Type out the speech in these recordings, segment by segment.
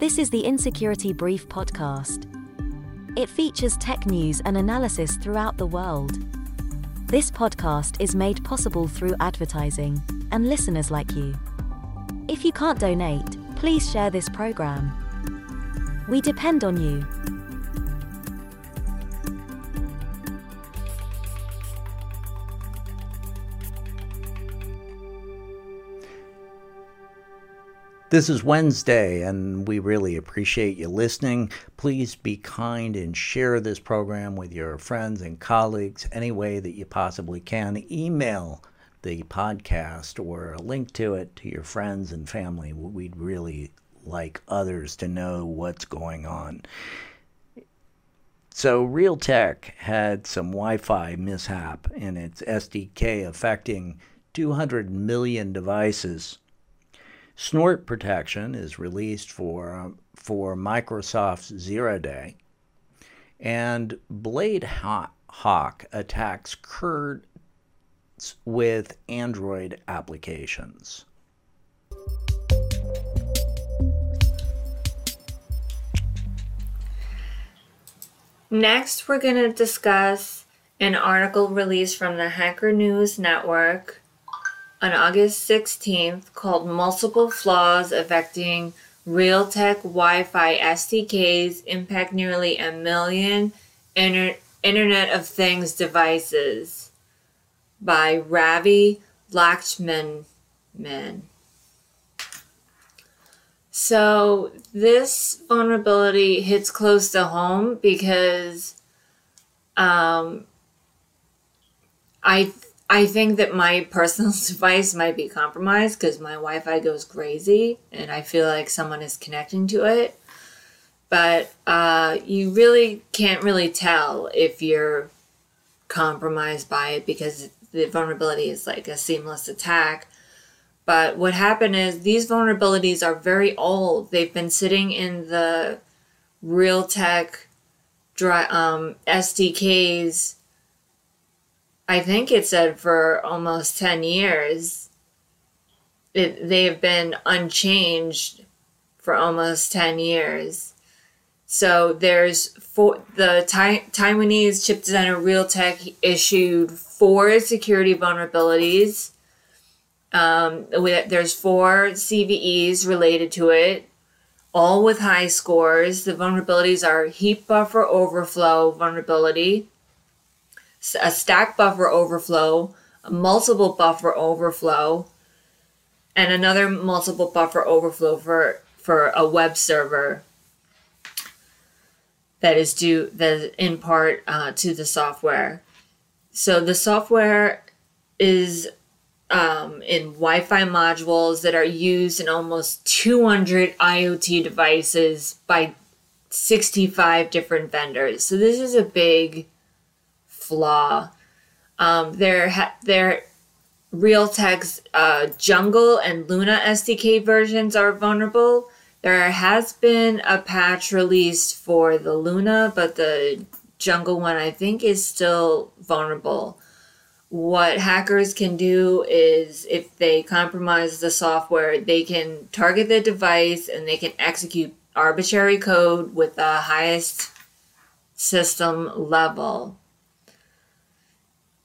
This is the Insecurity Brief podcast. It features tech news and analysis throughout the world. This podcast is made possible through advertising and listeners like you. If you can't donate, please share this program. We depend on you. This is Wednesday, and we really appreciate you listening. Please be kind and share this program with your friends and colleagues any way that you possibly can. Email the podcast or a link to it to your friends and family. We'd really like others to know what's going on. So Realtek had some Wi-Fi mishap in its SDK affecting 200 million devices. Snort Protection is released for Microsoft's zero-day, and Blade Hawk attacks Kurds with Android applications. Next, we're going to discuss an article released from the Hacker News Network on August 16th, called Multiple Flaws Affecting Realtek Wi-Fi SDKs Impact Nearly a Million Internet of Things Devices, by Ravi Lakshman. So this vulnerability hits close to home because I think that my personal device might be compromised because my Wi-Fi goes crazy and I feel like someone is connecting to it. But you really can't really tell if you're compromised by it because the vulnerability is like a seamless attack. But what happened is these vulnerabilities are very old. They've been sitting in the Realtek SDKs, I think it said, for almost 10 years. They have been unchanged for almost 10 years. So there's Taiwanese chip designer Realtek issued 4 security vulnerabilities. There's 4 CVEs related to it, all with high scores. The vulnerabilities are heap buffer overflow vulnerability, a stack buffer overflow, a multiple buffer overflow, and another multiple buffer overflow for a web server that is due in part to the software. So the software is in Wi-Fi modules that are used in almost 200 IoT devices by 65 different vendors. So this is a big flaw. Their Realtek's Jungle and Luna SDK versions are vulnerable. There has been a patch released for the Luna, but the Jungle one I think is still vulnerable. What hackers can do is, if they compromise the software, they can target the device and they can execute arbitrary code with the highest system level.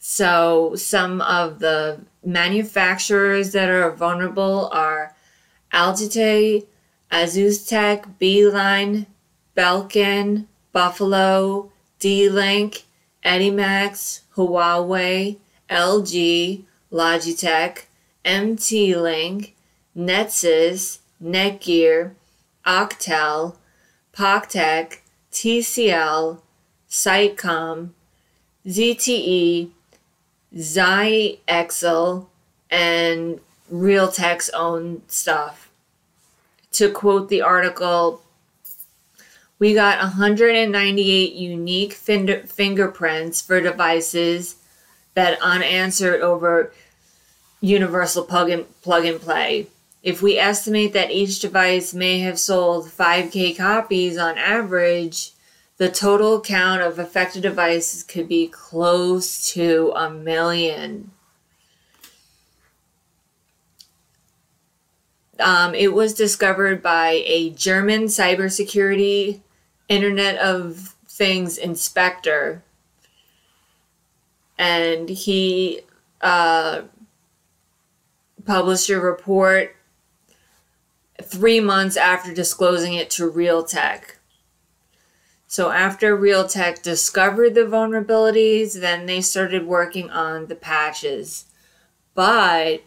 So some of the manufacturers that are vulnerable are Algite, Azustec, Beeline, Belkin, Buffalo, D-Link, Edimax, Huawei, LG, Logitech, MT-Link, Netsys, Netgear, Octel, PocTech, TCL, Sitecom, ZTE, Zyxel, and Realtek's own stuff. To quote the article, we got 198 unique fingerprints for devices that unanswered over universal plug and play. If we estimate that each device may have sold 5,000 copies on average, the total count of affected devices could be close to 1 million. It was discovered by a German cybersecurity Internet of Things inspector. And he published a report 3 months after disclosing it to Realtek. So after Realtek discovered the vulnerabilities, then they started working on the patches. But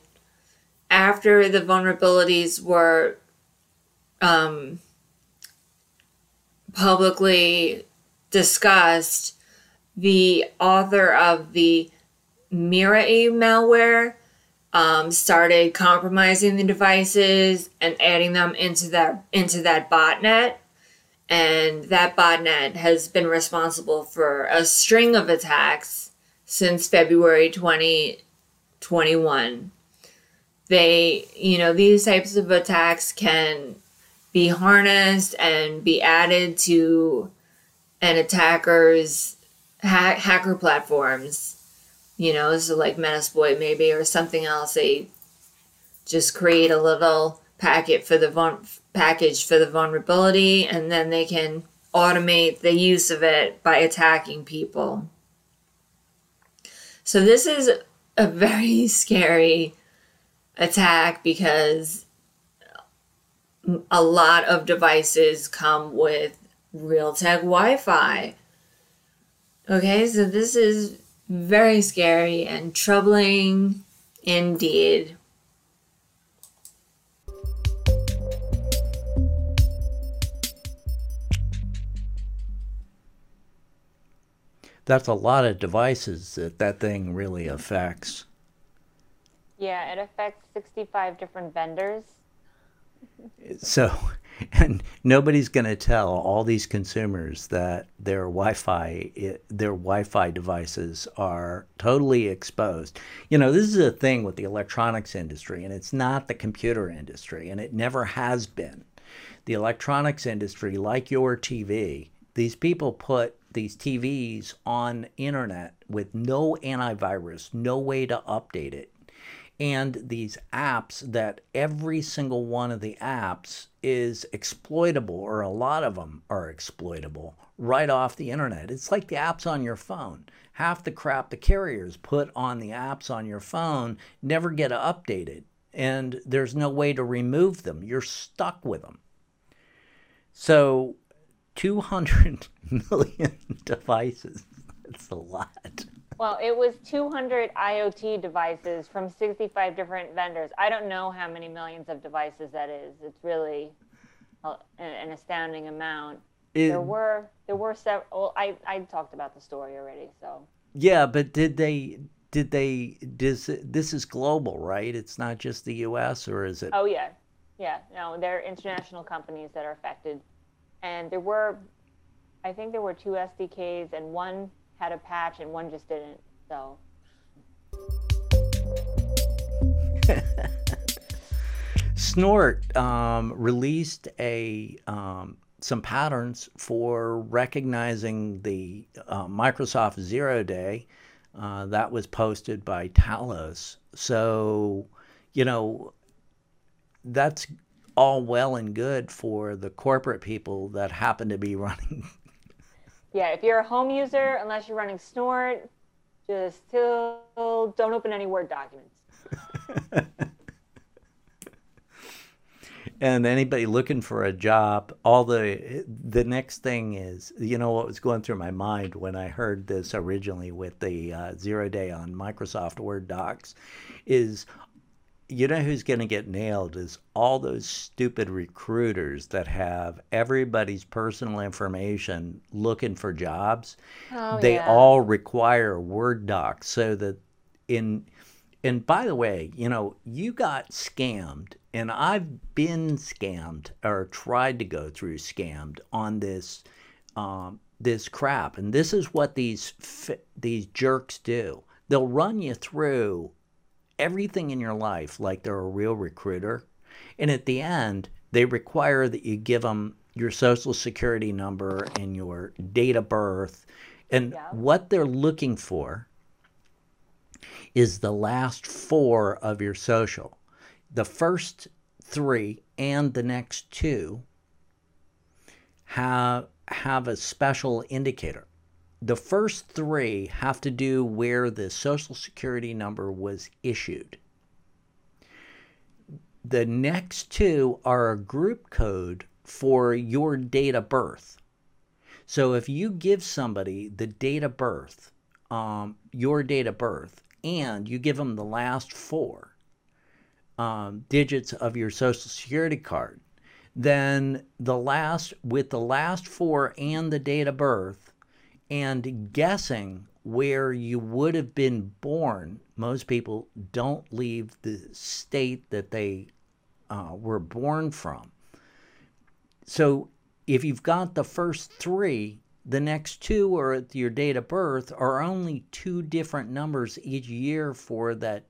after the vulnerabilities were publicly discussed, the author of the Mirai malware started compromising the devices and adding them into that botnet. And that botnet has been responsible for a string of attacks since February 2021. They, these types of attacks can be harnessed and be added to an attacker's hacker platforms, so like Metasploit maybe or something else. They just create a little package for the vulnerability, and then they can automate the use of it by attacking people. So this is a very scary attack because a lot of devices come with Realtek Wi-Fi. Okay, so this is very scary and troubling indeed. That's a lot of devices that thing really affects. Yeah, it affects 65 different vendors. So, and nobody's going to tell all these consumers that their Wi-Fi devices are totally exposed. This is a thing with the electronics industry, and it's not the computer industry, and it never has been. The electronics industry, like your TV, these people put these TVs on internet with no antivirus, no way to update it. And these apps that every single one of the apps is exploitable, or a lot of them are exploitable right off the internet. It's like the apps on your phone. Half the crap the carriers put on the apps on your phone never get updated, and there's no way to remove them. You're stuck with them. So 200 million devices. That's a lot. Well, it was 200 IoT devices from 65 different vendors. I don't know how many millions of devices that is. It's really an astounding amount. There were several. Well, I talked about the story already, so. Yeah, but this is global, right? It's not just the U.S., or is it? Oh yeah. No, there are international companies that are affected. And I think there were 2 SDKs, and one had a patch and one just didn't, so. Snort released some patterns for recognizing the Microsoft zero-day. That was posted by Talos. So, that's all well and good for the corporate people that happen to be running. Yeah, if you're a home user, unless you're running Snort, just don't open any Word documents. And anybody looking for a job, the next thing is, what was going through my mind when I heard this originally with the zero-day on Microsoft Word docs is, who's going to get nailed is all those stupid recruiters that have everybody's personal information looking for jobs. Oh, they all require Word docs, so that and by the way, you got scammed, and I've been scammed or tried to go through scammed on this crap. And this is what these jerks do. They'll run you through everything in your life like they're a real recruiter, and at the end they require that you give them your social security number and your date of birth, and what they're looking for is the last 4 of your social. The first three and the next two have a special indicator. The first three have to do where the Social Security number was issued. The next two are a group code for your date of birth. So if you give somebody the date of birth, your date of birth, and you give them the last four digits of your Social Security card, then with the last four and the date of birth, and guessing where you would have been born, most people don't leave the state that they were born from. So if you've got the first three, the next two are at your date of birth, are only two different numbers each year for that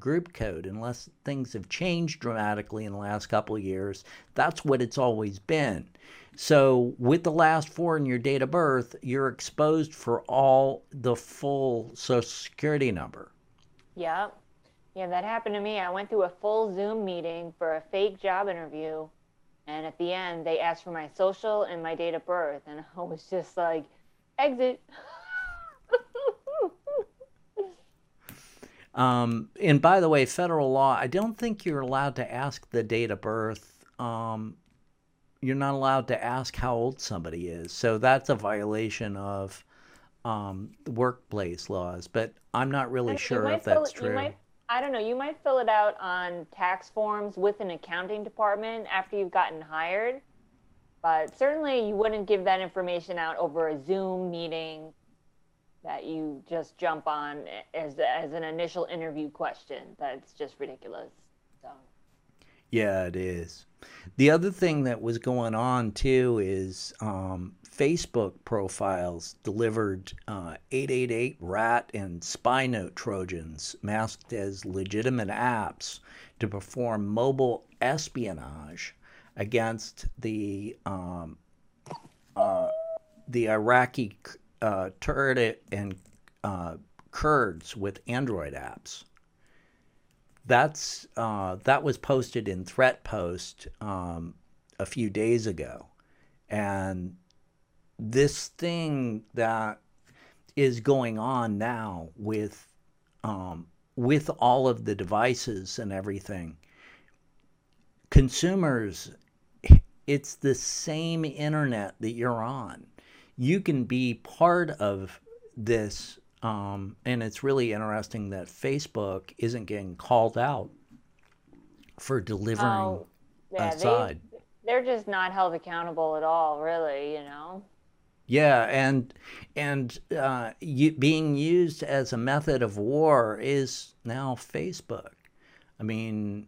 group code, unless things have changed dramatically in the last couple of years. That's what it's always been. So with the last four in your date of birth, you're exposed for all the full Social Security number. Yep. Yeah, that happened to me. I went through a full Zoom meeting for a fake job interview, and at the end, they asked for my social and my date of birth, and I was just like, exit. And by the way, federal law, I don't think you're allowed to ask the date of birth. You're not allowed to ask how old somebody is. So that's a violation of the workplace laws, but I'm not really sure if that's true. I don't know. You might fill it out on tax forms with an accounting department after you've gotten hired, but certainly you wouldn't give that information out over a Zoom meeting that you just jump on as an initial interview question. That's just ridiculous. So. Yeah, it is. The other thing that was going on too is Facebook profiles delivered 888 rat and spy note Trojans masked as legitimate apps to perform mobile espionage against the Iraqi Turd and Kurds with Android apps. That's that was posted in Threat Post a few days ago, and this thing that is going on now with all of the devices and everything, consumers, it's the same internet that you're on. You can be part of this, and it's really interesting that Facebook isn't getting called out for delivering a side. They're just not held accountable at all, really, you know? Yeah, and being used as a method of war is now Facebook. I mean,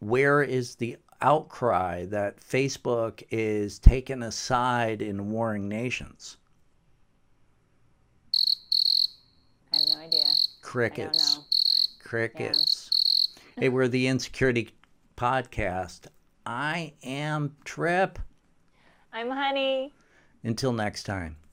where is the outcry that Facebook is taken aside in warring nations? I have no idea. Crickets. I don't know. Crickets. Yeah. Hey, we're the Insecurity Podcast. I am Trip. I'm Honey. Until next time.